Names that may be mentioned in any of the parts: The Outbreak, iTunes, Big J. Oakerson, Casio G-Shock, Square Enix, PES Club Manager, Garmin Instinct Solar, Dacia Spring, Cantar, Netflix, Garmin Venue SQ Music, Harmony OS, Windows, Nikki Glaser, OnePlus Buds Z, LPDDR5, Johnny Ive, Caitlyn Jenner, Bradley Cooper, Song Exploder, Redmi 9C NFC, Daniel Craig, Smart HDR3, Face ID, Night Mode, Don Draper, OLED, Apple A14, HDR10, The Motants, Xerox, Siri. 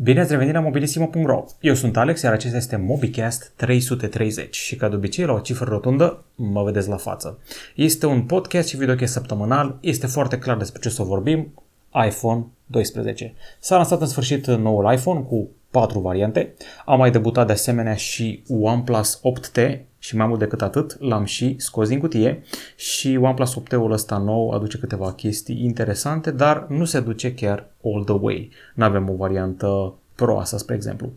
Bine ați revenit la mobilissimo.ro. Eu sunt Alex, iar acesta este Mobicast 330 și ca de obicei la o cifră rotundă mă vedeți la față. Este un podcast și videocast săptămânal, este foarte clar despre ce să vorbim, iPhone 12. S-a lansat în sfârșit noul iPhone cu 4 variante, a mai debutat de asemenea și OnePlus 8T și mai mult decât atât l-am și scos din cutie și OnePlus 8T-ul ăsta nou aduce câteva chestii interesante, dar nu se duce chiar all the way. N-avem o variantă Pro asta, spre exemplu.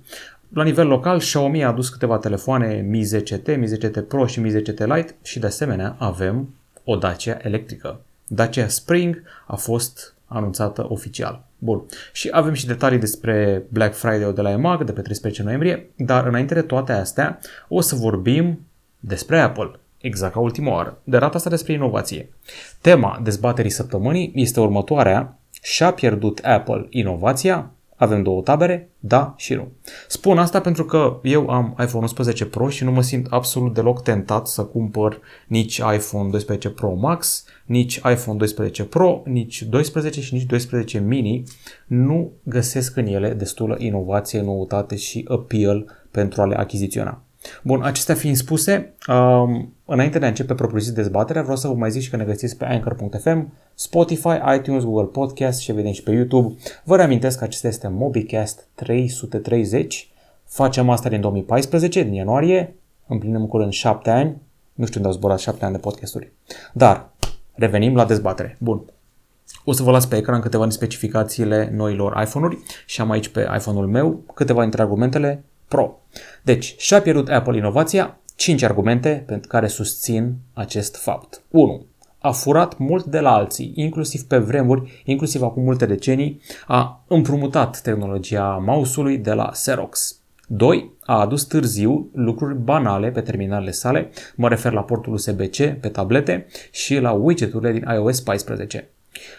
La nivel local, Xiaomi a adus câteva telefoane Mi 10T, Mi 10T Pro și Mi 10T Lite și de asemenea avem o Dacia electrică. Dacia Spring a fost anunțată oficial. Bun. Și avem și detalii despre Black Friday-ul de la EMAG de pe 13 noiembrie, dar înainte de toate astea o să vorbim despre Apple, exact ca ultima oară, de data asta despre inovație. Tema dezbaterii săptămânii este următoarea: și-a pierdut Apple inovația? Avem două tabere, da și nu. Spun asta pentru că eu am iPhone 11 Pro și nu mă simt absolut deloc tentat să cumpăr nici iPhone 12 Pro Max, nici iPhone 12 Pro, nici 12 și nici 12 mini. Nu găsesc în ele destulă inovație, noutate și appeal pentru a le achiziționa. Bun, acestea fiind spuse, înainte de a începe propriu-zis dezbaterea, vreau să vă mai zic și că ne găsiți pe Anchor.fm, Spotify, iTunes, Google Podcast și evident și pe YouTube. Vă reamintesc că acesta este Mobicast 330. Facem asta din 2014, din ianuarie. Împlinim curând 7 ani. Nu știu unde au zburat 7 ani de podcasturi. Dar revenim la dezbatere. Bun. O să vă las pe ecran câteva din specificațiile noilor iPhone-uri și am aici pe iPhone-ul meu câteva dintre argumentele Pro. Deci, și-a pierdut Apple inovația? 5 argumente pentru care susțin acest fapt. 1. A furat mult de la alții, inclusiv pe vremuri, inclusiv acum multe decenii, a împrumutat tehnologia mouse-ului de la Xerox. 2. A adus târziu lucruri banale pe terminalele sale, mă refer la portul USB-C pe tablete și la widget-urile din iOS 14.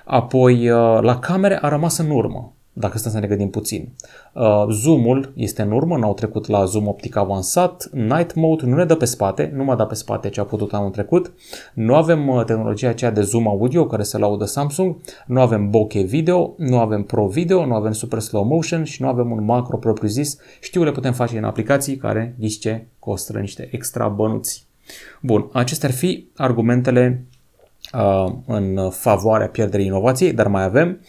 Apoi, la camere a rămas în urmă. Dacă stăm să ne gândim puțin. Zoom-ul este în urmă, n-au trecut la zoom optic avansat, Night Mode nu ne dă pe spate, nu m-a dat pe spate ce a putut anul trecut, nu avem tehnologia aceea de zoom audio care se laudă Samsung, nu avem bokeh video, nu avem pro video, nu avem super slow motion și nu avem un macro propriu zis. Știu, le putem face în aplicații care, ghiși ce, costă niște extra bănuți. Bun, acestea ar fi argumentele în favoarea pierderii inovației, dar mai avem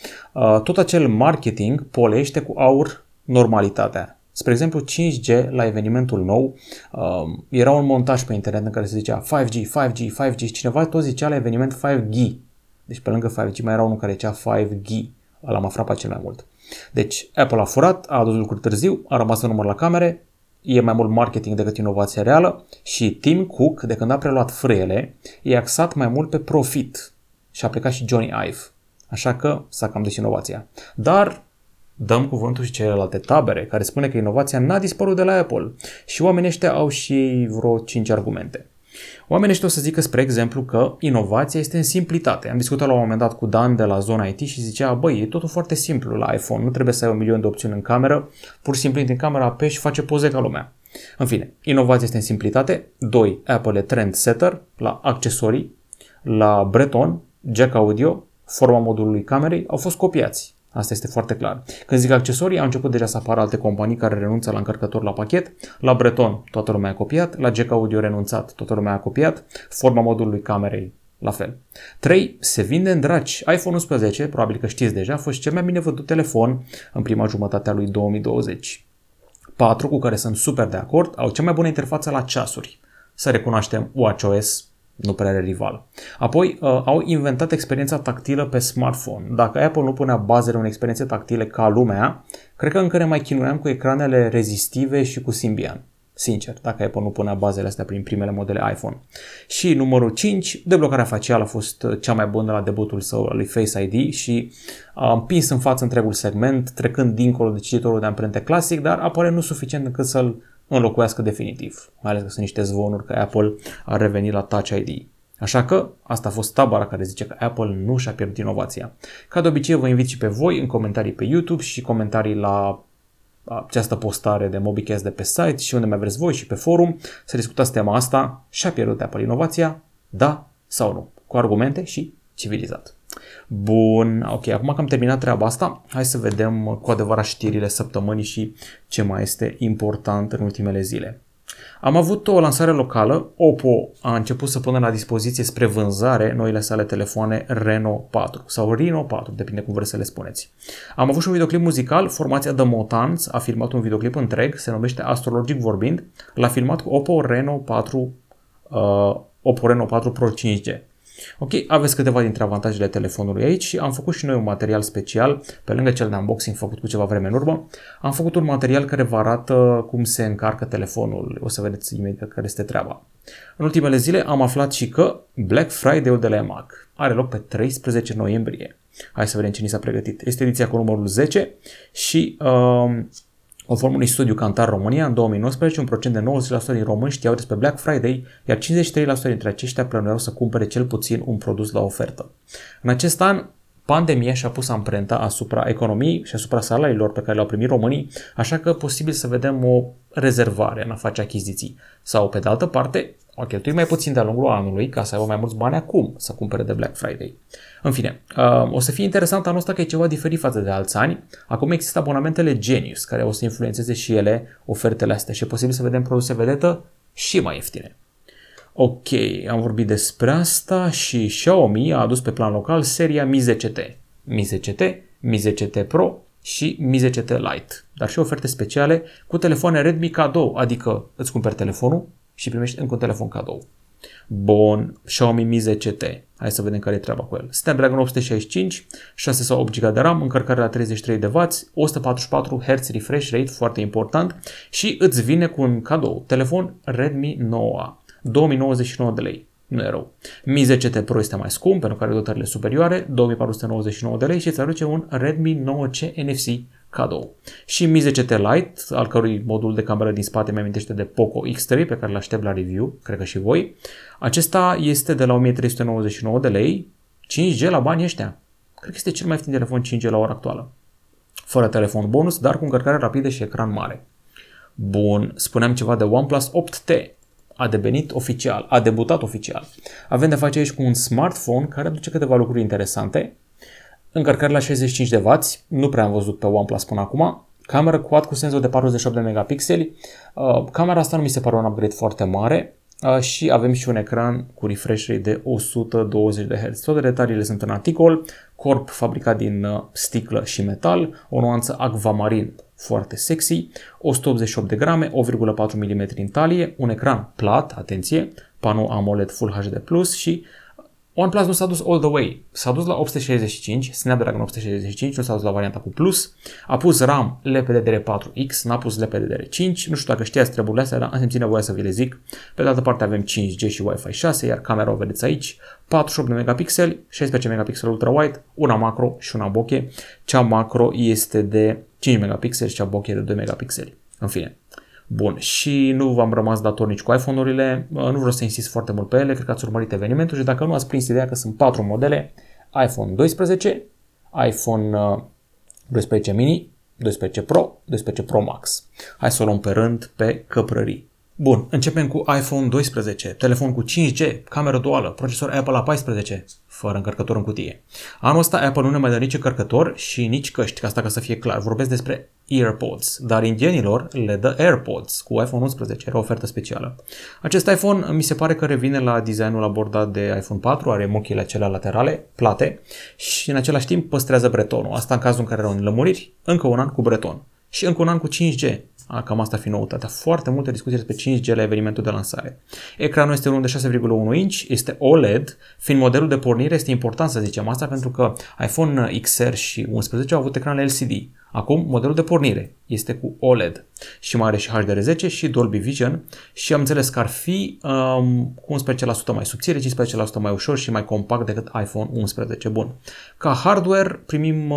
tot acel marketing polește cu aur normalitatea. Spre exemplu, 5G la evenimentul nou, era un montaj pe internet în care se zicea 5G, 5G, 5G și cineva tot zicea la eveniment 5G. Deci pe lângă 5G mai era unul care zicea 5G, l-am aflat pe cel mai mult. Deci Apple a furat, a adus lucruri târziu, a rămas în număr la camere, e mai mult marketing decât inovație reală și Tim Cook, de când a preluat frâiele, e axat mai mult pe profit și a plecat și Johnny Ive. Așa că s-a cam dus inovația. Dar dăm cuvântul și celelalte tabere care spune că inovația n-a dispărut de la Apple și oamenii ăștia au și vreo 5 argumente. Oamenii ăștia o să zică, spre exemplu, că inovația este în simplitate. Am discutat la un moment dat cu Dan de la Zona IT și zicea, băi, e totul foarte simplu la iPhone, nu trebuie să ai 1.000.000 de opțiuni în cameră, pur și simplu intri în camera, apeși și face poze ca lumea. În fine, inovația este în simplitate. 2. Apple e trendsetter la accesorii, la Breton, jack audio, forma modulului camerei, au fost copiați. Asta este foarte clar. Când zic accesorii, au început deja să apară alte companii care renunță la încărcător la pachet. La Breton toată lumea a copiat, la jack audio renunțat, toată lumea a copiat, forma modulului camerei la fel. 3. Se vinde în draci. iPhone 11, probabil că știți deja, a fost cel mai bine vândut telefon în prima jumătate a lui 2020. 4. Cu care sunt super de acord, au cea mai bună interfață la ceasuri. Să recunoaștem, WatchOS nu prea are rival. Apoi au inventat experiența tactilă pe smartphone. Dacă Apple nu punea bazele unei experiențe tactile ca lumea, cred că încă ne mai chinuiam cu ecranele rezistive și cu Symbian. Sincer, dacă Apple nu punea bazele astea prin primele modele iPhone. Și numărul 5, deblocarea facială a fost cea mai bună la debutul său al lui Face ID și a împins în față întregul segment, trecând dincolo de cititorul de amprente clasic, dar apare nu suficient încât să-l înlocuiască definitiv, mai ales că sunt niște zvonuri că Apple a revenit la Touch ID. Așa că asta a fost tabăra care zice că Apple nu și-a pierdut inovația. Ca de obicei vă invit și pe voi în comentarii pe YouTube și comentarii la această postare de Mobicast de pe site și unde mai vreți voi și pe forum să discutați tema asta: și-a pierdut Apple inovația, da sau nu, cu argumente și civilizat. Bun, ok, acum că am terminat treaba asta, hai să vedem cu adevărat știrile săptămânii și ce mai este important în ultimele zile. Am avut o lansare locală, Oppo a început să pună la dispoziție spre vânzare noile sale telefoane Reno4 sau Reno4, depinde cum vreți să le spuneți. Am avut și un videoclip muzical, formația The Motants a filmat un videoclip întreg, se numește Astrologic vorbind, l-a filmat cu Oppo Reno4 Pro 5G. Ok, aveți câteva dintre avantajele telefonului aici și am făcut și noi un material special, pe lângă cel de unboxing făcut cu ceva vreme în urmă, am făcut un material care vă arată cum se încarcă telefonul, o să vedeți imediat care este treaba. În ultimele zile am aflat și că Black Friday-ul de la EMAG are loc pe 13 noiembrie. Hai să vedem ce ni s-a pregătit. Este ediția cu numărul 10 și... Conform unui studiu Cantar România, în 2019, un procent de 90% din români știau despre Black Friday, iar 53% dintre aceștia plănuiau să cumpere cel puțin un produs la ofertă. În acest an, pandemia și-a pus amprenta asupra economiei și asupra salariilor pe care le-au primit românii, așa că posibil să vedem o rezervare în a face achiziții. Sau, pe de altă parte, au cheltuit mai puțin de-a lungul anului ca să aibă mai mulți bani acum să cumpere de Black Friday. În fine, o să fie interesant anul ăsta că e ceva diferit față de alți ani. Acum există abonamentele Genius, care o să influențeze și ele ofertele astea și e posibil să vedem produse vedetă și mai ieftine. Ok, am vorbit despre asta și Xiaomi a adus pe plan local seria Mi 10T, Mi 10T, Mi 10T Pro și Mi 10T Lite, dar și oferte speciale cu telefoane Redmi K2, adică îți cumperi telefonul și primești încă un telefon cadou. Bun, Xiaomi Mi 10T. Hai să vedem care e treaba cu el. Snapdragon 865, 6 sau 8 GB de RAM, încărcare la 33W, 144 Hz refresh rate, foarte important, și îți vine cu un cadou, telefon Redmi 9A, 2099 de lei. Nu e rău. Mi 10T Pro este mai scump, pentru că are dotările superioare, 2499 de lei și îți aduce un Redmi 9C NFC cadou. Și Mi 10T Lite, al cărui modul de cameră din spate mi-amintește de Poco X3, pe care l-aștept la review, cred că și voi. Acesta este de la 1399 de lei, 5G la bani ăștia. Cred că este cel mai ieftin telefon 5G la ora actuală. Fără telefon bonus, dar cu încărcare rapidă și ecran mare. Bun, spuneam ceva de OnePlus 8T. A devenit oficial, a debutat oficial. Avem de face aici cu un smartphone care aduce câteva lucruri interesante. Încărcare la 65W, nu prea am văzut pe OnePlus până acum. Camera quad cu senzor de 48 de megapixeli. Camera asta nu mi se pare un upgrade foarte mare. Și avem și un ecran cu refresh rate de 120 de Hz. Toate detaliile sunt în articol. Corp fabricat din sticlă și metal, o nuanță aquamarin foarte sexy, 188 de grame, 0,4 mm în talie, un ecran plat, atenție, panou AMOLED Full HD+, și OnePlus nu s-a dus all the way, s-a dus la 865, Snapdragon 865, nu s-a dus la varianta cu plus, a pus RAM LPDDR4X, n-a pus LPDDR5, nu știu dacă știați treburile astea, dar am ține voia să vi le zic. Pe de altă parte avem 5G și Wi-Fi 6, iar camera o vedeți aici, 48 de megapixeli, 16 megapixel ultra-wide, una macro și una bokeh, cea macro este de 5 megapixeli și cea bokeh de 2 megapixeli, în fine. Bun, și nu v-am rămas datornici cu iPhone-urile, nu vreau să insist foarte mult pe ele, cred că ați urmărit evenimentul și dacă nu ați prins ideea că sunt 4 modele, iPhone 12, iPhone 12 mini, 12 Pro, 12 Pro Max. Hai să o luăm pe rând pe căprării. Bun, începem cu iPhone 12, telefon cu 5G, cameră duală, procesor Apple A14, fără încărcător în cutie. Anul ăsta Apple nu ne mai dă nici încărcător și nici căști, ca asta ca să fie clar, vorbesc despre AirPods, dar indienilor le dă AirPods cu iPhone 11, era o ofertă specială. Acest iPhone mi se pare că revine la designul abordat de iPhone 4, are mochile acelea laterale, plate, și în același timp păstrează bretonul, asta în cazul în care erau înlămuriri, încă un an cu breton și încă un an cu 5G. Cam asta fi noutatea. Foarte multe discuții despre 5G la evenimentul de lansare. Ecranul este unul de 6,1 inch, este OLED, fiind modelul de pornire este important să zicem asta pentru că iPhone XR și 11 au avut ecranele LCD. Acum modelul de pornire este cu OLED și mai are și HDR10 și Dolby Vision și am înțeles că ar fi cu 11% mai subțire, 15% mai ușor și mai compact decât iPhone 11. Bun. Ca hardware primim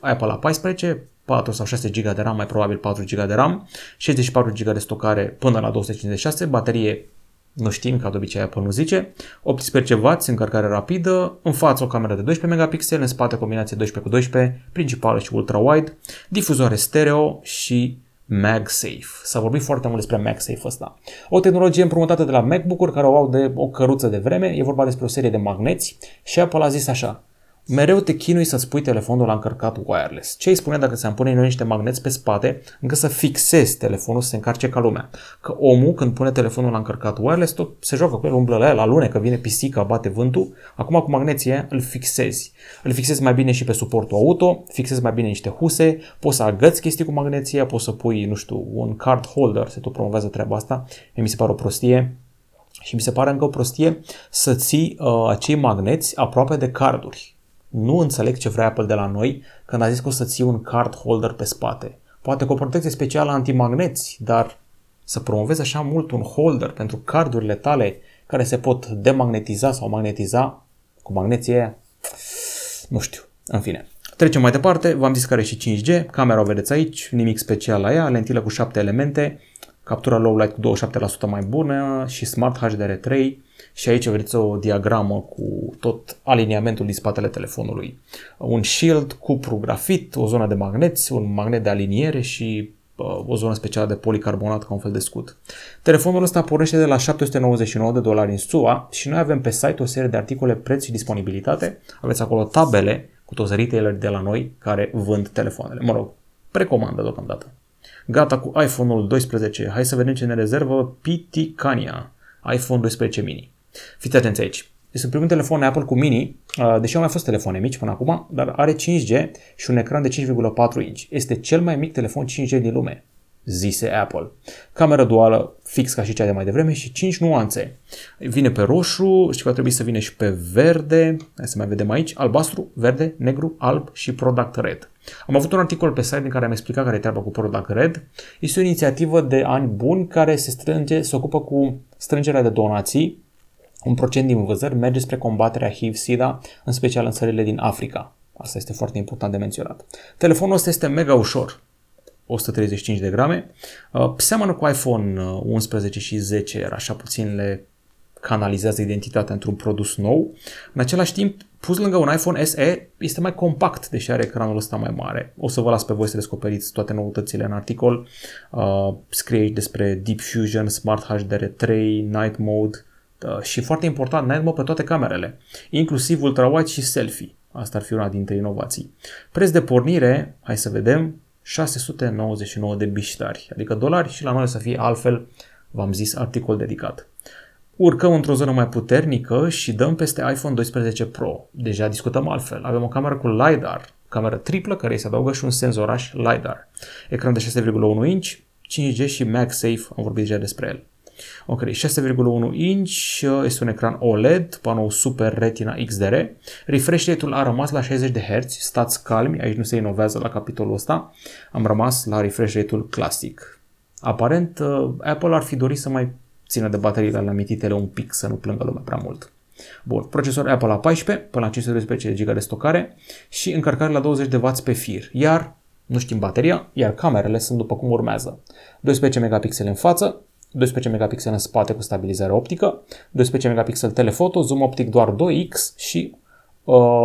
Apple A14, 4 sau 6 GB de RAM, mai probabil 4 GB de RAM, 64 GB de stocare până la 256, baterie nu știm, ca de obicei Apple nu zice, 18W, încărcare rapidă, în față o cameră de 12 megapixeli, în spate combinație 12x12, principală și ultra-wide, difuzoare stereo și MagSafe. S-a vorbit foarte mult despre MagSafe ăsta. O tehnologie împrumutată de la MacBook-uri care o au de o căruță de vreme, e vorba despre o serie de magneți și Apple a zis așa, Mereu te chinui să spui telefonul la încărcat wireless. Ce îi spune dacă ți-am pune noi niște magneți pe spate încât să fixezi telefonul să se încarce ca lumea? Că omul când pune telefonul la încărcat wireless tot se joacă cu el, umblă la el, alunecă, vine pisica, bate vântul. Acum cu magneții îl fixezi. Îl fixezi mai bine și pe suportul auto, fixezi mai bine niște huse, poți să agăți chestii cu magneția, poți să pui, nu știu, un card holder, se tot promovează treaba asta. Mi se pare o prostie. Și mi se pare încă o prostie să ții acei magneți aproape de carduri. Nu înțeleg ce vrea Apple de la noi când a zis că o să ții un card holder pe spate. Poate cu o protecție specială antimagneți, dar să promovezi așa mult un holder pentru cardurile tale care se pot demagnetiza sau magnetiza cu magneție, nu știu, în fine. Trecem mai departe, v-am zis că are și 5G, camera o vedeți aici, nimic special la ea, lentilă cu 7 elemente, captura low light cu 27% mai bună și Smart HDR3. Și aici vedeți o diagramă cu tot aliniamentul din spatele telefonului. Un shield, cupru, grafit, o zonă de magneți, un magnet de aliniere și o zonă specială de policarbonat ca un fel de scut. Telefonul ăsta pornește de la $799 în SUA și noi avem pe site o serie de articole preț și disponibilitate. Aveți acolo tabele cu toți retailerii de la noi care vând telefoanele. Mă rog, precomandă deocamdată. Gata cu iPhone-ul 12. Hai să vedem ce ne rezervă Piticania. iPhone 12 mini. Fiți atenți aici. Este primul telefon Apple cu mini, deși au mai fost telefoane mici până acum, dar are 5G și un ecran de 5,4 inch. Este cel mai mic telefon 5G din lume, zise Apple. Cameră duală, fix ca și cea de mai devreme și 5 nuanțe. Vine pe roșu, știu că trebuie să vină și pe verde, hai să mai vedem aici, albastru, verde, negru, alb și Product Red. Am avut un articol pe site în care am explicat care e treaba cu Product Red. Este o inițiativă de ani buni care se ocupă cu strângerea de donații. 1% din vânzări merge spre combaterea HIV-SIDA, în special în țările din Africa. Asta este foarte important de menționat. Telefonul ăsta este mega ușor, 135 de grame. Seamănă cu iPhone 11 și 10, era așa puțin le canalizează identitatea într-un produs nou. În același timp, pus lângă un iPhone SE, este mai compact, deși are ecranul ăsta mai mare. O să vă las pe voi să descoperiți toate noutățile în articol. Scrie aici despre Deep Fusion, Smart HDR3, Night Mode, și foarte important, Night Mode pe toate camerele, inclusiv ultrawide și selfie. Asta ar fi una dintre inovații. Preț de pornire, hai să vedem, 699 de biștari, adică dolari, și la noi o să fie altfel, v-am zis, articol dedicat. Urcăm într-o zonă mai puternică și dăm peste iPhone 12 Pro. Deja discutăm altfel. Avem o cameră cu LiDAR, cameră triplă care îi se adaugă și un senzoraș LiDAR. Ecran de 6,1 inch, 5G și MagSafe, am vorbit deja despre el. Ok, 6,1 inch, este un ecran OLED, panou Super Retina XDR, refresh rate-ul a rămas la 60 de Hz, stați calmi, aici nu se inovează la capitolul ăsta, am rămas la refresh rate-ul clasic. Aparent, Apple ar fi dorit să mai țină de bateriile amintitele un pic, să nu plângă lumea prea mult. Bun, procesor Apple A14 până la 512 GB de stocare și încărcare la 20 de W pe fir, iar nu știm bateria, iar camerele sunt după cum urmează. 12 megapixeli în față, 12 megapixel în spate cu stabilizare optică, 12 megapixel telefoto, zoom optic doar 2x și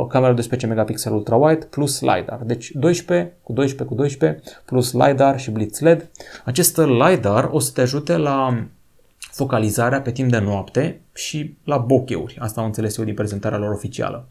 camera 12 megapixel ultrawide plus LiDAR. Deci 12 cu 12 cu 12 plus LiDAR și blitz LED. Acest LiDAR o să te ajute la focalizarea pe timp de noapte și la bokehuri. Asta am înțeles eu din prezentarea lor oficială.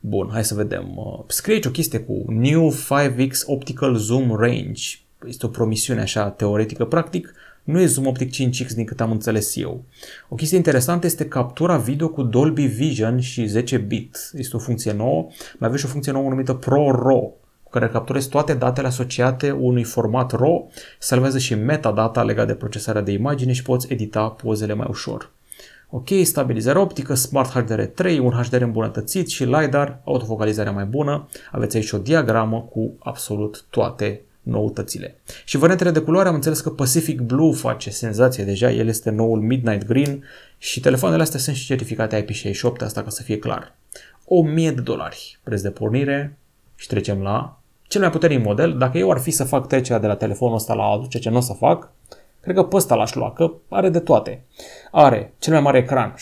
Bun, hai să vedem. Scrie aici o chestie cu New 5x Optical Zoom Range. Este o promisiune așa teoretică, practic. Nu e zoom optic 5x din cât am înțeles eu. O chestie interesantă este captura video cu Dolby Vision și 10 bit. Este o funcție nouă. Mai avem și o funcție nouă numită ProRAW, cu care capturezi toate datele asociate unui format RAW, salvează și metadata legată de procesarea de imagine și poți edita pozele mai ușor. Ok, stabilizare optică, Smart HDR3, un HDR îmbunătățit și LiDAR, autofocalizarea mai bună. Aveți aici o diagramă cu absolut toate noutățile. Și variantele de culoare, am înțeles că Pacific Blue face senzație deja, el este noul Midnight Green și telefoanele astea sunt și certificate IP68, asta ca să fie clar. $1000 preț de pornire și trecem la cel mai puternic model. Dacă eu ar fi să fac trecerea de la telefonul ăsta la altul, ce nu o să fac, cred că pe ăsta l-aș lua, că are de toate. Are cel mai mare ecran,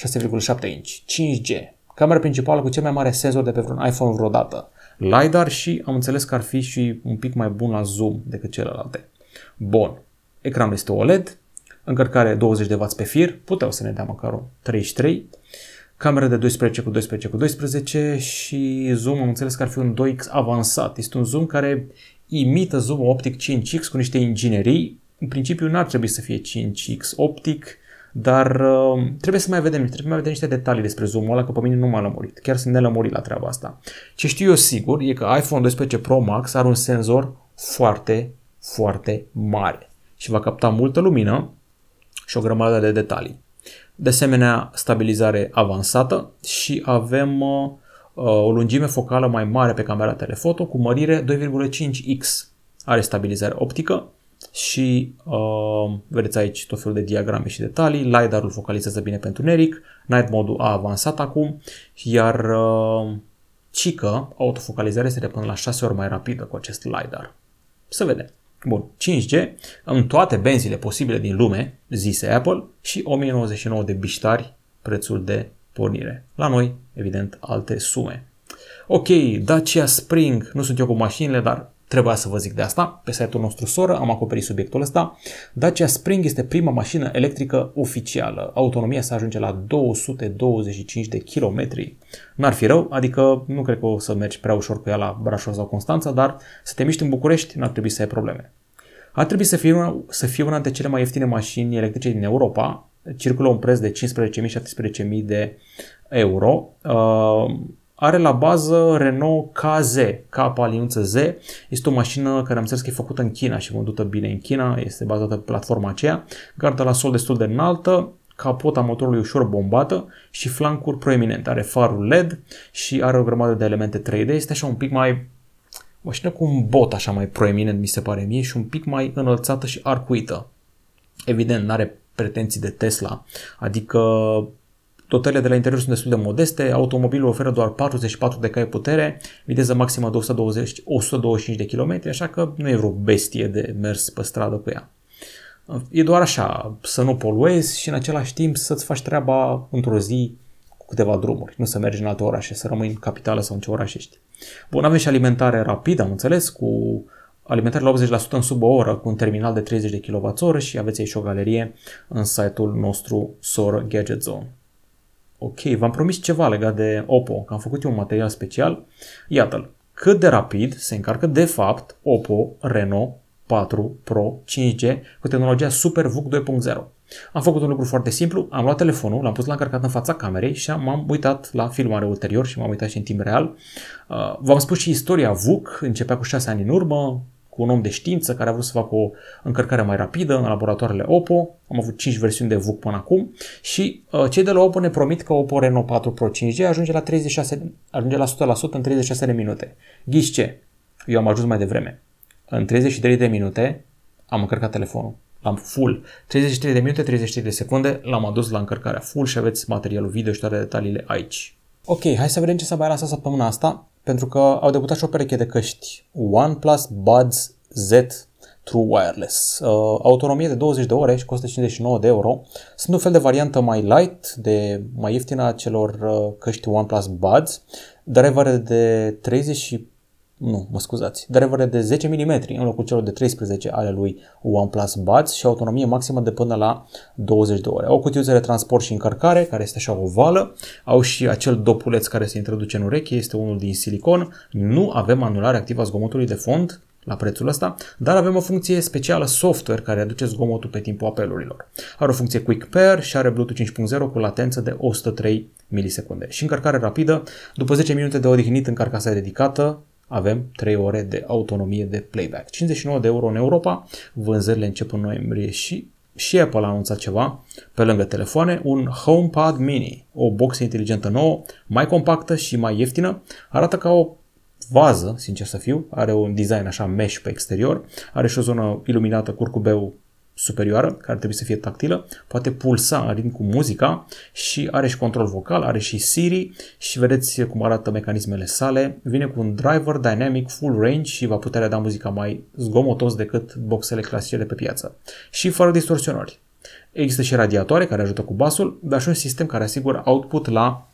6,7 inch, 5G, camera principală cu cel mai mare senzor de pe vreun iPhone vreodată, LiDAR și am înțeles că ar fi și un pic mai bun la zoom decât celelalte. Bun, ecranul este OLED, încărcare 20 de W pe fir, puteau să ne dea măcar o 33, Camera de 12x12x12 și zoom, am înțeles că ar fi un 2x avansat. Este un zoom care imită zoom optic 5x cu niște inginerii. În principiu n-ar trebui să fie 5x optic, dar trebuie să mai vedem niște detalii despre zoom-ul ăla, că pe mine nu m-a lămurit. Chiar sunt nelămurit la treaba asta. Ce știu eu sigur e că iPhone 12 Pro Max are un senzor foarte, foarte mare și va capta multă lumină și o grămadă de detalii. De asemenea, stabilizare avansată și avem o lungime focală mai mare pe camera telefoto cu mărire 2,5x. Are stabilizare optică și vedeți aici tot felul de diagrame și detalii. LiDAR-ul focalizează bine pentru întuneric, Night Mode-ul a avansat acum, iar autofocalizarea este de până la 6 ori mai rapidă cu acest LiDAR. Să vedem. Bun, 5G în toate benzile posibile din lume, zise Apple, și 1099 de biștari prețul de pornire. La noi, evident, alte sume. Ok, Dacia Spring, nu sunt eu cu mașinile, dar trebuia să vă zic de asta. Pe site-ul nostru soră am acoperit subiectul ăsta. Dacia Spring este prima mașină electrică oficială. Autonomia se ajunge la 225 de kilometri. N-ar fi rău, adică nu cred că o să mergi prea ușor cu ea la Brașov sau Constanța, dar să te miști în București n-ar trebui să ai probleme. Ar trebui să fie una dintre cele mai ieftine mașini electrice din Europa. Circulă un preț de 15.000-17.000 de euro. Are la bază Renault KZ. Este o mașină care am înțeles că e făcută în China și vândută bine în China. Este bazată pe platforma aceea. Garda la sol destul de înaltă, capota motorului ușor bombată și flancuri proeminente. Are farul LED și are o grămadă de elemente 3D. Este așa un pic mai... mașină cu un bot așa mai proeminent, mi se pare mie, și un pic mai înălțată și arcuită. Evident, n-are pretenții de Tesla, adică... dotările de la interior sunt destul de modeste, automobilul oferă doar 44 de cai putere, viteză maximă 220-125 de km, așa că nu e vreo bestie de mers pe stradă cu ea. E doar așa, să nu poluezi și în același timp să-ți faci treaba într-o zi cu câteva drumuri, nu să mergi în alte orașe, să rămâi în capitală sau în ce oraș ești. Bun, avem și alimentare rapidă, am înțeles, cu alimentare la 80% în sub o oră, cu un terminal de 30 de kWh și aveți aici o galerie în site-ul nostru Sora Gadget Zone. Ok, v-am promis ceva legat de Oppo, că am făcut eu un material special. Iată-l, cât de rapid se încarcă de fapt Oppo Reno 4 Pro 5G cu tehnologia SuperVOOC 2.0. Am făcut un lucru foarte simplu, am luat telefonul, l-am pus la încărcat în fața camerei și m-am uitat la filmare ulterior și m-am uitat și în timp real. V-am spus și istoria VOOC, începea cu 6 ani în urmă, cu un om de știință care a vrut să facă o încărcare mai rapidă în laboratoarele Oppo. Am avut 5 versiuni de VUC până acum și cei de la Oppo ne promit că Oppo Reno 4 Pro 5G ajunge la 100% în 36 de minute. Ghiși ce? Eu am ajuns mai devreme. În 33 de minute am încărcat telefonul. L-am full. 33 de minute, 33 de secunde l-am adus la încărcarea full și aveți materialul video și toate detaliile aici. Ok, hai să vedem ce s-a mai lansat săptămâna asta, pentru că au debutat și o pereche de căști OnePlus Buds Z True Wireless. Autonomie de 20 de ore și costă 59 de euro. Sunt un fel de variantă mai light, de mai ieftină a celor căști OnePlus Buds, drivere de 10 mm în locul celor de 13 ale lui OnePlus Buds și autonomie maximă de până la 20 de ore. Au cutiuță de transport și încărcare, care este așa ovală, au și acel dopuleț care se introduce în ureche, este unul din silicon, nu avem anulare activă a zgomotului de fond la prețul ăsta, dar avem o funcție specială software care reduce zgomotul pe timpul apelurilor. Are o funcție Quick Pair și are Bluetooth 5.0 cu latență de 103 milisecunde și încărcare rapidă, după 10 minute de odihnit în carcasa dedicată, avem 3 ore de autonomie de playback. 59 de euro în Europa, vânzările încep în noiembrie și Apple a anunțat ceva pe lângă telefoane, un HomePod Mini, o boxă inteligentă nouă, mai compactă și mai ieftină, arată ca o vază, sincer să fiu, are un design așa mesh pe exterior, are și o zonă iluminată curcubeu superioară, care trebuie să fie tactilă, poate pulsa în ritm cu muzica și are și control vocal, are și Siri și vedeți cum arată mecanismele sale. Vine cu un driver dynamic full range și va putea da muzica mai zgomotos decât boxele clasice de pe piață și fără distorsionări. Există și radiatoare care ajută cu basul, dar și un sistem care asigură output la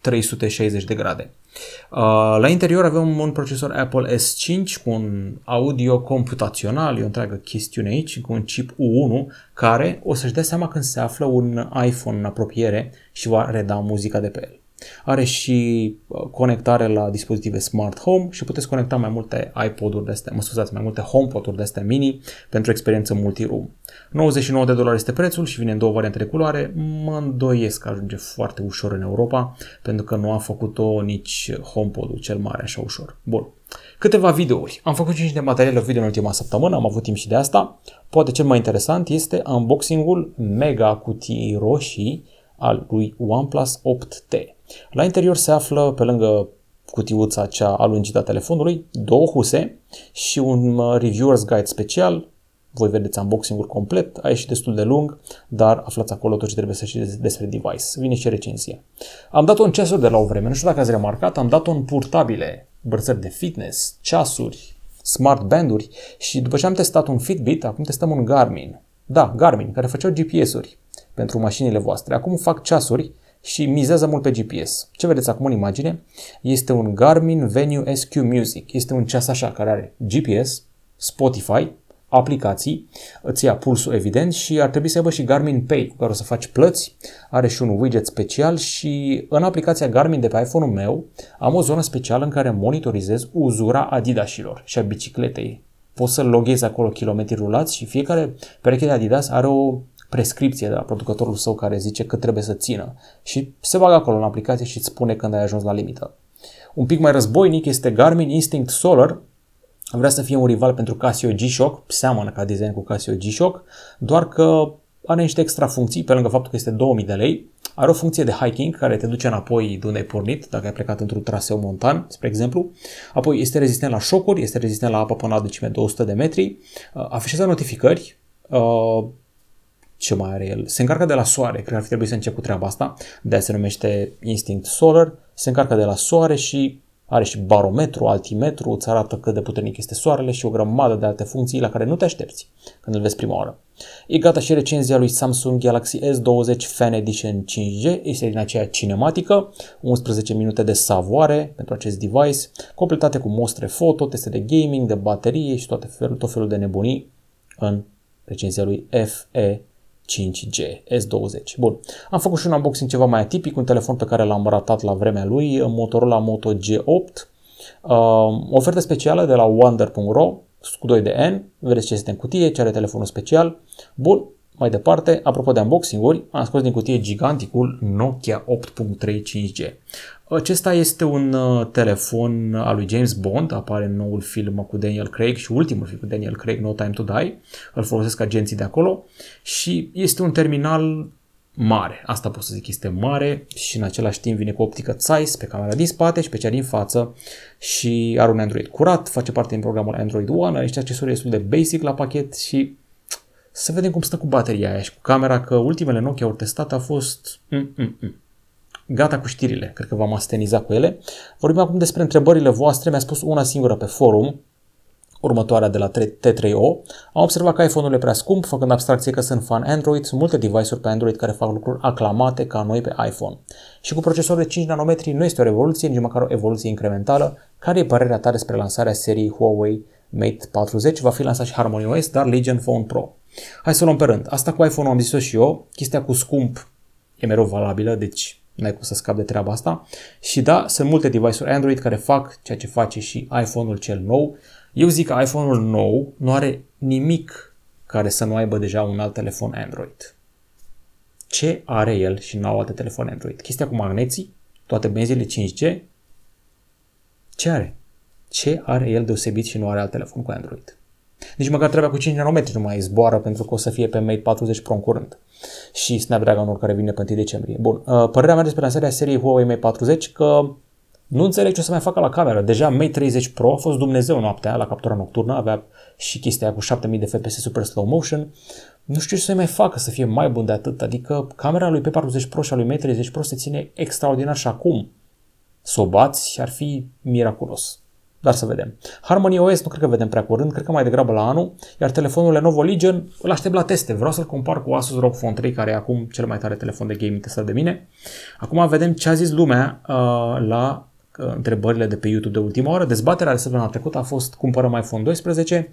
360 de grade. La interior avem un procesor Apple S5 cu un audio computațional, e o întreagă chestiune aici, cu un chip U1 care o să-și dea seama când se află un iPhone în apropiere și va reda muzica de pe el. Are și conectare la dispozitive Smart Home și puteți conecta mai multe iPod-uri de astea, mai multe HomePod-uri de astea mini pentru experiență multiroom. $99 este prețul și vine în două variante de culoare. Mă îndoiesc că ajunge foarte ușor în Europa pentru că nu a făcut-o nici HomePod-ul cel mare așa ușor. Bun. Câteva videouri. Am făcut 5 de materiale video în ultima săptămână, am avut timp și de asta. Poate cel mai interesant este unboxing-ul mega cutiei roșii al lui OnePlus 8T. La interior se află, pe lângă cutiuța cea alungită a telefonului, două huse și un reviewer's guide special. Voi vedeți unboxing-ul complet, a ieșit destul de lung, dar aflați acolo tot ce trebuie să știți despre device. Vine și recenzie. Am dat-o în ceasuri de la o vreme, nu știu dacă ați remarcat, am dat-o în purtabile, brățări de fitness, ceasuri, smart banduri și după ce am testat un Fitbit, acum testăm un Garmin. Da, Garmin, care făceau GPS-uri pentru mașinile voastre. Acum fac ceasuri și mizează mult pe GPS. Ce vedeți acum în imagine? Este un Garmin Venue SQ Music. Este un ceas așa care are GPS, Spotify, aplicații, îți ia pulsul evident și ar trebui să aibă și Garmin Pay cu care o să faci plăți. Are și un widget special și în aplicația Garmin de pe iPhone-ul meu am o zonă specială în care monitorizez uzura Adidasilor și a bicicletei. Poți să loghezi acolo kilometri rulați și fiecare pereche de Adidas are o prescripție de la producătorul său care zice cât trebuie să țină și se bagă acolo în aplicație și îți spune când ai ajuns la limită. Un pic mai războinic este Garmin Instinct Solar, vrea să fie un rival pentru Casio G-Shock, seamănă ca design cu Casio G-Shock, doar că are niște extra funcții, pe lângă faptul că este 2000 de lei, are o funcție de hiking care te duce înapoi de unde ai pornit, dacă ai plecat într-un traseu montan, spre exemplu. Apoi este rezistent la șocuri, este rezistent la apă până la adâncime 200 de metri, afișează notificări, ce mai are el? Se încarcă de la soare, cred că ar fi trebuit să încep cu treaba asta, de-aia se numește Instinct Solar, se încarcă de la soare și are și barometru, altimetru, îți arată cât de puternic este soarele și o grămadă de alte funcții la care nu te aștepți când îl vezi prima oară. E gata și recenzia lui Samsung Galaxy S20 Fan Edition 5G, este din aceea cinematică, 11 minute de savoare pentru acest device, completate cu mostre foto, teste de gaming, de baterie și tot felul de nebunii în recenzia lui FE 5G S20. Bun, am făcut și un unboxing ceva mai atipic, un telefon pe care l-am ratat la vremea lui, Motorola Moto G8, ofertă specială de la wonder.ro, cu 2 de N, vedeți ce este în cutie, ce are telefonul special. Bun, mai departe, apropo de unboxing-uri, am scos din cutie giganticul Nokia 8.3 5G. Acesta este un telefon al lui James Bond, apare în noul film cu Daniel Craig și ultimul film cu Daniel Craig, No Time to Die, îl folosesc agenții de acolo și este un terminal mare, asta pot să zic, este mare și în același timp vine cu optică Zeiss pe camera din spate și pe cea din față și are un Android curat, face parte din programul Android One, are niște accesorii destul de basic la pachet și să vedem cum stă cu bateria aia și cu camera, că ultimele Nokia ori testate a fost... Gata cu știrile, cred că v-am astenizat cu ele. Vorbim acum despre întrebările voastre, mi-a spus una singură pe forum, următoarea de la T3O. Am observat că iPhone-ul e prea scump, făcând abstracție că sunt fan Android, sunt multe device-uri pe Android care fac lucruri aclamate ca noi pe iPhone. Și cu procesor de 5 nanometri nu este o revoluție, nici măcar o evoluție incrementală. Care e părerea ta despre lansarea serii Huawei Mate 40? Va fi lansat și Harmony OS, dar Legion Phone Pro. Hai să luăm pe rând. Asta cu iPhone-ul am zis-o și eu, chestia cu scump e mereu valabilă, deci n-ai cum să scapi de treaba asta. Și da, sunt multe device-uri Android care fac ceea ce face și iPhone-ul cel nou. Eu zic că iPhone-ul nou nu are nimic care să nu aibă deja un alt telefon Android. Ce are el și nu au alte telefoane Android? Chestia cu magneții, toate benzile 5G, ce are? Ce are el deosebit și nu are alt telefon cu Android? Nici măcar treaba cu 5 nanometri nu mai zboară pentru că o să fie pe Mate 40 Pro în curând. Și Snapdragon-ul care vine pe 1 decembrie. Bun, părerea mea despre lansarea seriei Huawei Mate 40 că nu înțeleg ce o să mai facă la cameră. Deja Mate 30 Pro a fost Dumnezeu noaptea la captura nocturnă, avea și chestia aia cu 7000 de FPS super slow motion. Nu știu ce să mai facă să fie mai bun de atât. Adică camera lui P40 Pro și a lui Mate 30 Pro se ține extraordinar și acum. Să o bați ar fi miraculos. Dar să vedem. Harmony OS nu cred că vedem prea curând, cred că mai degrabă la anul, iar telefonul Lenovo Legion îl aștept la teste. Vreau să-l compar cu Asus ROG Phone 3, care e acum cel mai tare telefon de gaming testat de mine. Acum vedem ce a zis lumea la întrebările de pe YouTube de ultima oră. Dezbaterea de săptămâna trecută a fost cumpărăm iPhone 12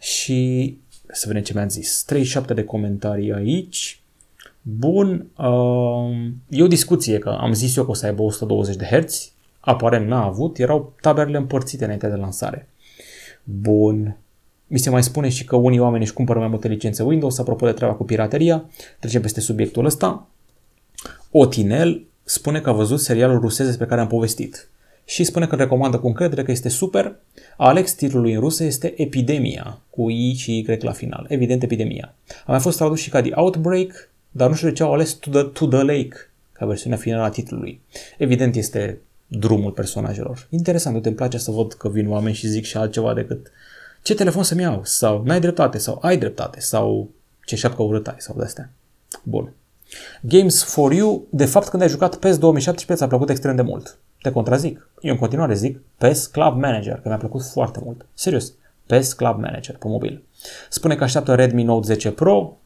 și să vedem ce mi-am zis. 37 de comentarii aici. Bun, e o discuție, că am zis eu că o să aibă 120 de Hz, aparent n-a avut, erau taberele împărțite înainte de lansare. Bun, mi se mai spune și că unii oameni își cumpără mai multe licențe Windows, apropo de treaba cu pirateria, trecem peste subiectul ăsta. Otinel spune că a văzut serialul rusesc despre care am povestit și spune că recomandă cu încredere, că este super. Alex, titlul lui în rusă este Epidemia, cu I și Y la final, evident Epidemia. A mai fost tradus și ca The Outbreak, dar nu știu de ce au ales to the Lake ca versiunea finală a titlului. Evident este drumul personajelor. Interesant, nu-mi place să văd că vin oameni și zic și altceva decât ce telefon să-mi iau, sau n-ai dreptate, sau ai dreptate, sau ce șapcă urât ai, sau de-astea. Bun. Games for You, de fapt când ai jucat PES 2017 ți-a plăcut extrem de mult. Te contrazic. Eu în continuare zic PES Club Manager, că mi-a plăcut foarte mult. Serios, PES Club Manager pe mobil. Spune că așteaptă Redmi 9C Pro,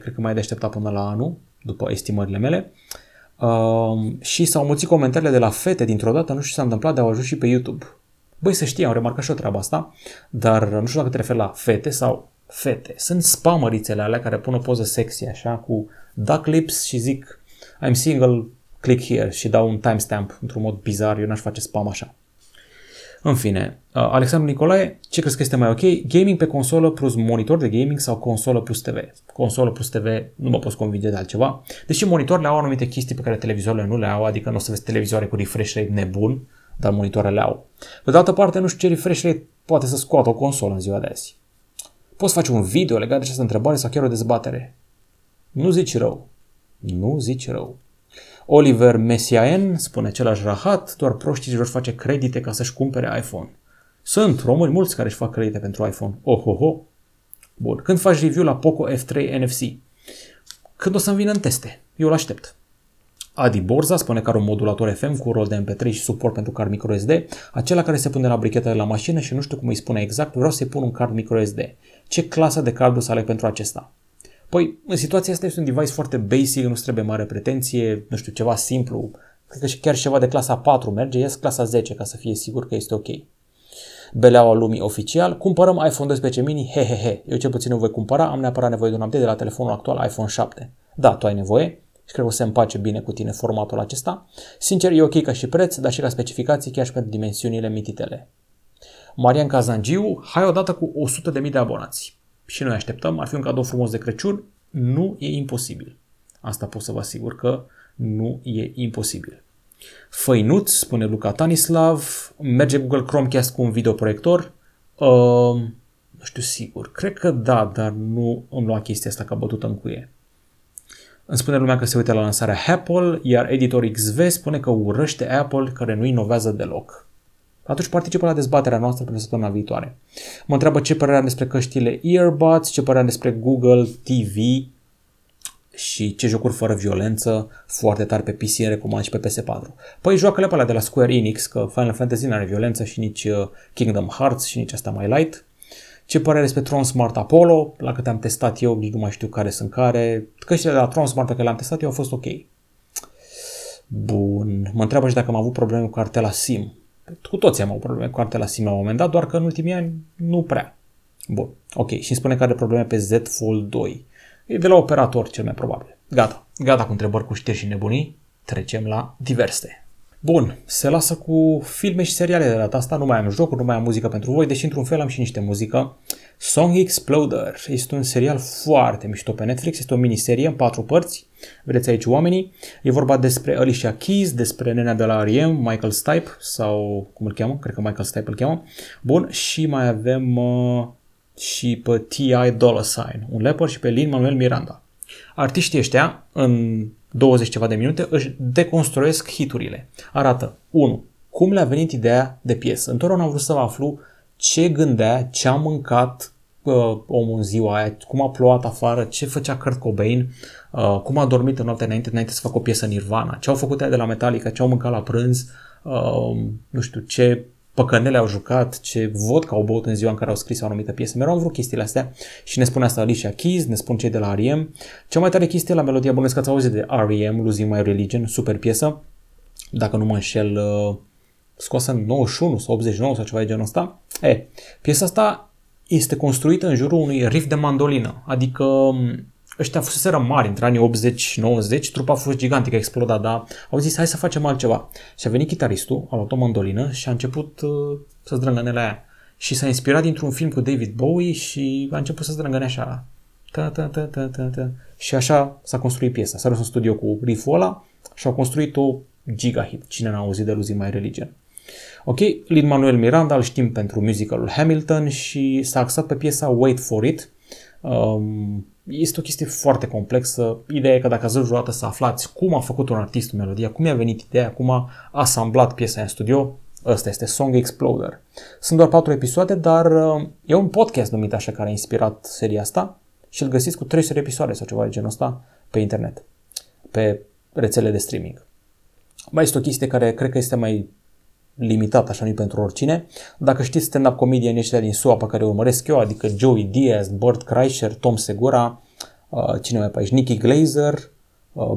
cred că mai de așteptat până la anul, după estimările mele. Și s-au mulțit comentariile de la fete dintr-o dată, nu știu ce s-a întâmplat, dar au ajuns și pe YouTube. Băi, să știi, am remarcat și eu treaba asta, dar nu știu dacă te referi la fete sau fete. Sunt spamărițele alea care pun o poză sexy așa cu duck lips și zic I'm single, click here și dau un timestamp într-un mod bizar, eu n-aș face spam așa. În fine, Alexandru Nicolae, ce crezi că este mai ok? Gaming pe consolă plus monitor de gaming sau consolă plus TV? Consolă plus TV nu mă poți convinge de altceva. Deși monitoarele au anumite chestii pe care televizoarele nu le au, adică nu o să vezi televizoare cu refresh rate nebun, dar monitoarele au. Pe de altă parte, nu știu ce refresh rate poate să scoată o consolă în ziua de azi. Poți face un video legat de această întrebare sau chiar o dezbatere. Nu zici rău. Nu zici rău. Oliver Messiaen spune același rahat, doar proștii își vor face credite ca să-și cumpere iPhone. Sunt români mulți care își fac credite pentru iPhone. Ohoho. Bun. Când faci review la Poco X3 NFC? Când o să-mi vină în teste? Eu l-aștept. Adi Borza spune că are un modulator FM cu rol de MP3 și suport pentru card microSD, acela care se pune la bricheta de la mașină și nu știu cum îi spune exact, vreau să-i pun un card microSD. Ce clasă de cardul să aleg pentru acesta? Păi, în situația asta este un device foarte basic, nu trebuie mare pretenție, nu știu, ceva simplu. Cred că și chiar ceva de clasa 4 merge, ies clasa 10 ca să fie sigur că este ok. Beleaua lumii oficial, cumpărăm iPhone 12 mini, hehehe. Eu cel puțin nu voi cumpăra, am neapărat nevoie de un update de la telefonul actual iPhone 7. Da, tu ai nevoie și cred că o să împace bine cu tine formatul acesta. Sincer, e ok ca și preț, dar și ca specificații, chiar și pentru dimensiunile mititele. Marian Cazangiu, hai odată cu 100.000 de abonați. Și noi așteptăm, ar fi un cadou frumos de Crăciun, nu e imposibil. Asta pot să vă asigur că nu e imposibil. Făinuț, spune Luca Tanislav, merge Google Chromecast cu un videoproiector? Nu știu sigur, cred că da, dar nu îmi lua chestia asta ca bătută în cuie. Îmi spune lumea că se uită la lansarea Apple, iar editor XV spune că urăște Apple care nu inovează deloc. Atunci participă la dezbaterea noastră pentru săptămâna viitoare. Mă întreabă ce părere am despre căștile earbuds, ce părere am despre Google TV și ce jocuri fără violență foarte tare pe PC îmi recomand și pe PS4. Păi joacă-le pe alea de la Square Enix, că Final Fantasy nu are violență și nici Kingdom Hearts și nici asta mai light. Ce părere despre Tron Smart Apollo, la câte am testat eu, nici nu mai știu care sunt care. Căștile de la Tron Smart pe care le-am testat eu au fost ok. Bun, mă întreabă și dacă am avut probleme cu cartela SIM. Cu toți am avut probleme cu cartela SIM la un moment dat, doar că în ultimii ani nu prea. Bun, ok. Și îmi spune că are probleme pe Z Fold 2. E de la operator cel mai probabil. Gata. Gata cu întrebări, cu știri și nebunii. Trecem la diverse. Bun, se lasă cu filme și seriale de data asta. Nu mai am jocuri, nu mai am muzică pentru voi, deși într-un fel am și niște muzică. Song Exploder este un serial foarte mișto pe Netflix. Este o miniserie în 4 părți. Vedeți aici oamenii. E vorba despre Alicia Keys, despre nenea de la R.E.M., Michael Stipe sau cum îl cheamă? Cred că Michael Stipe îl cheamă. Bun, și mai avem și pe T.I. Dollar Sign, un rapper, și pe Lin-Manuel Miranda. Artiștii ăștia în 20 ceva de minute își deconstruiesc hiturile. Arată 1. Cum le-a venit ideea de piesă. Întotdeauna am vrut să aflu ce gândea, ce a mâncat omul în ziua aia, cum a plouat afară, ce făcea Kurt Cobain, cum a dormit în noaptea înainte să facă o piesă Nirvana, ce au făcut aia de la Metallica, ce au mâncat la prânz, nu știu, ce păcănele au jucat, ce vodka au băut în ziua în care au scris o anumită piesă. Mereu am vrut chestiile astea și ne spune asta Alicia Keys, ne spun cei de la R.E.M. Cea mai tare chestie la melodia, bănuiesc că ați auzit de R.E.M., Losing My Religion, super piesă. Dacă nu mă înșel, scoasă în 91 sau 89 sau ceva de genul ăsta. E, piesa asta este construită în jurul unui riff de mandolină, adică ăștia fuseseră mari între anii 80-90, trupa a fost gigantică, a explodat, dar au zis hai să facem altceva. Și a venit chitaristul, a luat o mandolină și a început să zdrângănele aia. Și s-a inspirat dintr-un film cu David Bowie și a început să zdrângăne așa. Ta, ta, ta, ta, ta, ta. Și așa s-a construit piesa. S-a dus în studio cu riff-ul ăla și au construit o gigahit. Cine n-a auzit de Losing My Religion? Ok, Lin-Manuel Miranda îl știm pentru musicalul Hamilton și s-a axat pe piesa Wait For It. Este o chestie foarte complexă. Ideea e că dacă ați vrut vreodată să aflați cum a făcut un artist melodia, cum i-a venit ideea, cum a asamblat piesa în studio, ăsta este Song Exploder. Sunt doar 4 episoade, dar e un podcast numit așa care a inspirat seria asta și îl găsiți cu 300 episoade sau ceva de genul ăsta pe internet, pe rețele de streaming. Mai este o chestie care cred că este mai limitat, așa nu pentru oricine. Dacă știți stand-up comedieni ăștia din SUA pe care îi urmăresc eu, adică Joey Diaz, Bert Kreischer, Tom Segura, cine mai pe aici, Nikki Glaser,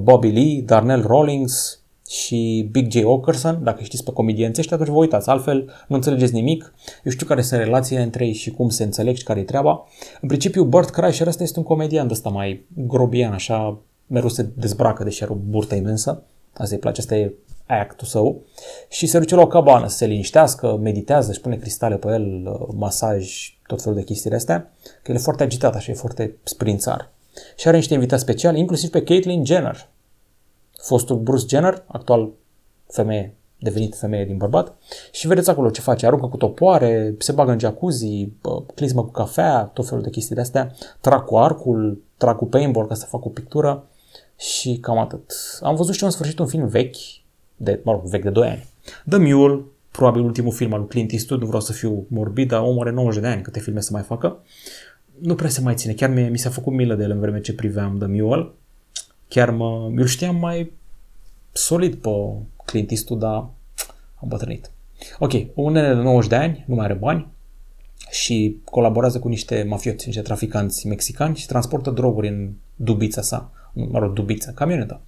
Bobby Lee, Darnell Rawlings și Big J. Oakerson, dacă știți pe comedienți ăștia, atunci vă uitați, altfel nu înțelegeți nimic. Eu știu care sunt relațiile între ei și cum se înțeleg și care-i treaba. În principiu, Bert Kreischer ăsta este un comedian de ăsta mai grobian, așa, mereu se dezbracă, deși are o burtă imensă. Asta îi place, asta e actul său, și se duce la o cabană să se liniștească, meditează, își pune cristale pe el, masaj, tot felul de chestiile astea, că el e foarte agitat așa, e foarte sprințar. Și are niște invitați speciali, inclusiv pe Caitlyn Jenner, fostul Bruce Jenner, actual femeie, devenit femeie din bărbat, și vedeți acolo ce face, aruncă cu topoare, se bagă în jacuzzi, clismă cu cafea, tot felul de chestii de astea, trag cu arcul, trag cu paintball ca să fac o pictură și cam atât. Am văzut și eu în sfârșit un film vechi, vechi de 2 ani. The Mule, probabil ultimul film al lui Clint Eastwood, nu vreau să fiu morbid, dar omul are 90 de ani, câte filme să mai facă. Nu prea se mai ține, chiar mi s-a făcut milă de el în vreme ce priveam The Mule. Chiar eu știam mai solid pe Clint Eastwood, dar am bătrânit. Ok, un nene de 90 de ani, nu mai are bani și colaborează cu niște mafioți, niște traficanți mexicani și transportă droguri în dubița sa, camioneta.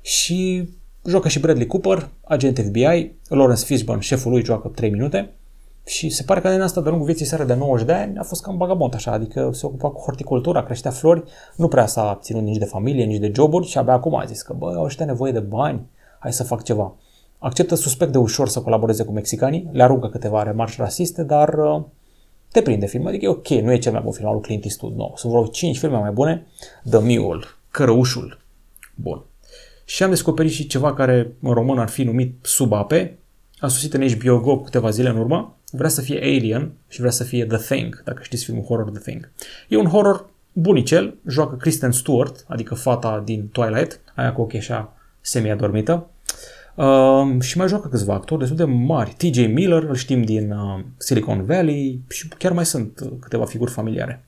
Și joacă și Bradley Cooper, agent FBI, Lawrence Fishburne, șeful lui, joacă 3 minute și se pare că din asta de-a lungul vieții sare de 90 de ani a fost cam vagabond așa, adică se ocupa cu horticultura, creștea flori, nu prea s-a ținut nici de familie, nici de joburi și abia acum a zis că bă, au ăștia nevoie de bani, hai să fac ceva. Acceptă suspect de ușor să colaboreze cu mexicanii, le aruncă câteva remarci rasiste, dar te prinde film, adică e ok, nu e cel mai bun film al lui Clint Eastwood, nu, sunt vreo 5 filme mai bune, The Mule, Cărăușul, bun. Și am descoperit și ceva care în român ar fi numit Sub ape, a susținut în HBO Go câteva zile în urmă, vrea să fie Alien și vrea să fie The Thing, dacă știți filmul horror The Thing. E un horror bunicel, joacă Kristen Stewart, adică fata din Twilight, aia cu ochii așa semi-adormită, și mai joacă câțiva actori destul de mari, T.J. Miller, îl știm din Silicon Valley și chiar mai sunt câteva figuri familiare.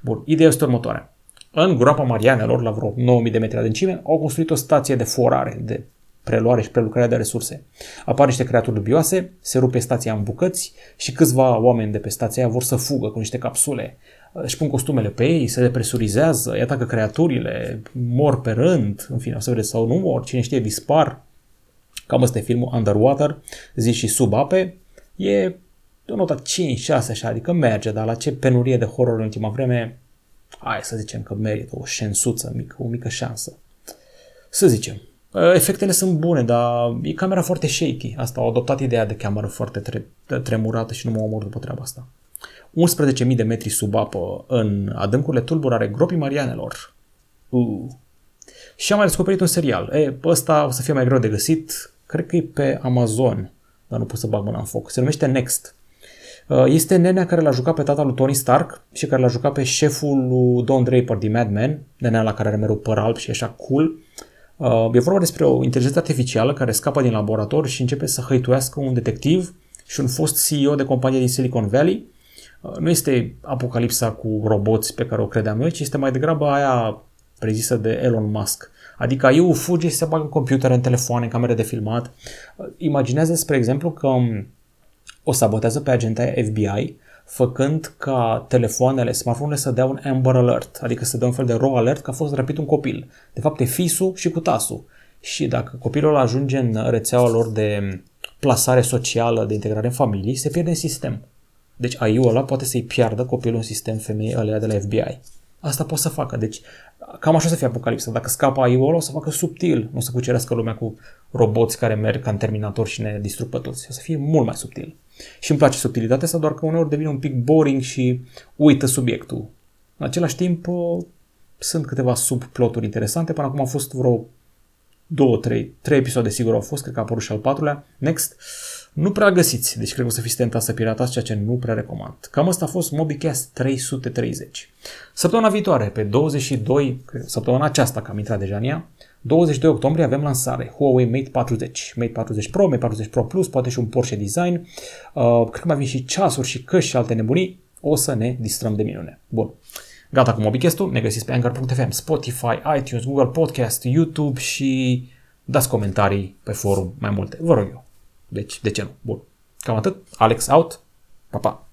Bun, ideea este următoarea. În groapa Marianelor, la vreo 9.000 de metri adâncime, au construit o stație de forare, de preluare și prelucrare de resurse. Apar niște creaturi dubioase, se rupe stația în bucăți și câțiva oameni de pe stația vor să fugă cu niște capsule. Își pun costumele pe ei, se depresurizează, îi atacă creaturile, mor pe rând, în fine, o să vedeți sau nu mor, cine știe, dispar. Cam ăsta e filmul Underwater, zis și Sub ape. E de o notă 5-6 așa, adică merge, dar la ce penurie de horror în ultima vreme... Hai să zicem că merită o șansuță mică, o mică șansă. Să zicem. Efectele sunt bune, dar e camera foarte shaky. Asta au adoptat ideea de cameră foarte tremurată și nu mă omor după treaba asta. 11.000 de metri sub apă în adâncurile tulburare gropii Marianelor. Și am mai descoperit un serial. Ăsta o să fie mai greu de găsit. Cred că e pe Amazon, dar nu pot să bag mâna în foc. Se numește Next. Este nenea care l-a jucat pe tata lui Tony Stark și care l-a jucat pe șeful lui Don Draper din Mad Men, nenea la care are mereu păr alb și e așa cool. E vorba despre o inteligență artificială care scapă din laborator și începe să hăituiască un detectiv și un fost CEO de companie din Silicon Valley. Nu este apocalipsa cu roboți pe care o credeam noi, ci este mai degrabă aia prezisă de Elon Musk. Adică eu fuge și se bagă în computere, în telefoane, în camere de filmat. Imaginează, spre exemplu, că o sabotează pe agenta FBI făcând ca telefoanele, smartphone-urile să dea un Amber Alert, adică să dea un fel de raw alert că a fost răpit un copil. De fapt e fisul și cu tasul. Și dacă copilul ajunge în rețeaua lor de plasare socială, de integrare în familie, se pierde în sistem. Deci AI-ul ăla poate să-i piardă copilul în sistem, femeii alea de la FBI. Asta poate să facă. Deci cam așa să fie apocalipsa. Dacă scapă AI-ul ăla, o să facă subtil. Nu o să cucerească lumea cu roboți care merg ca în Terminator și ne distrug pe toți. O să fie mult mai subtil. Și îmi place subtilitatea asta, doar că uneori devine un pic boring și uită subiectul. În același timp, sunt câteva subploturi interesante. Până acum au fost vreo 2-3 episoade, sigur au fost, cred că a apărut și al 4-lea. Next. Nu prea găsiți, deci cred că o să fiți tentați să piratați, ceea ce nu prea recomand. Cam asta a fost Mobicast 330. Săptămâna viitoare, pe 22, săptămâna aceasta, că am intrat deja în ea, 22 octombrie avem lansare. Huawei Mate 40, Mate 40 Pro, Mate 40 Pro Plus, poate și un Porsche Design. Cred că mai vin și ceasuri și căști și alte nebunii. O să ne distrăm de minune. Bun. Gata cu Mobicast-ul. Ne găsiți pe anchor.fm, Spotify, iTunes, Google Podcast, YouTube și dați comentarii pe forum mai multe. Vă rog eu. Deci, de ce nu? Bun. Cam atât. Alex out. Pa, pa.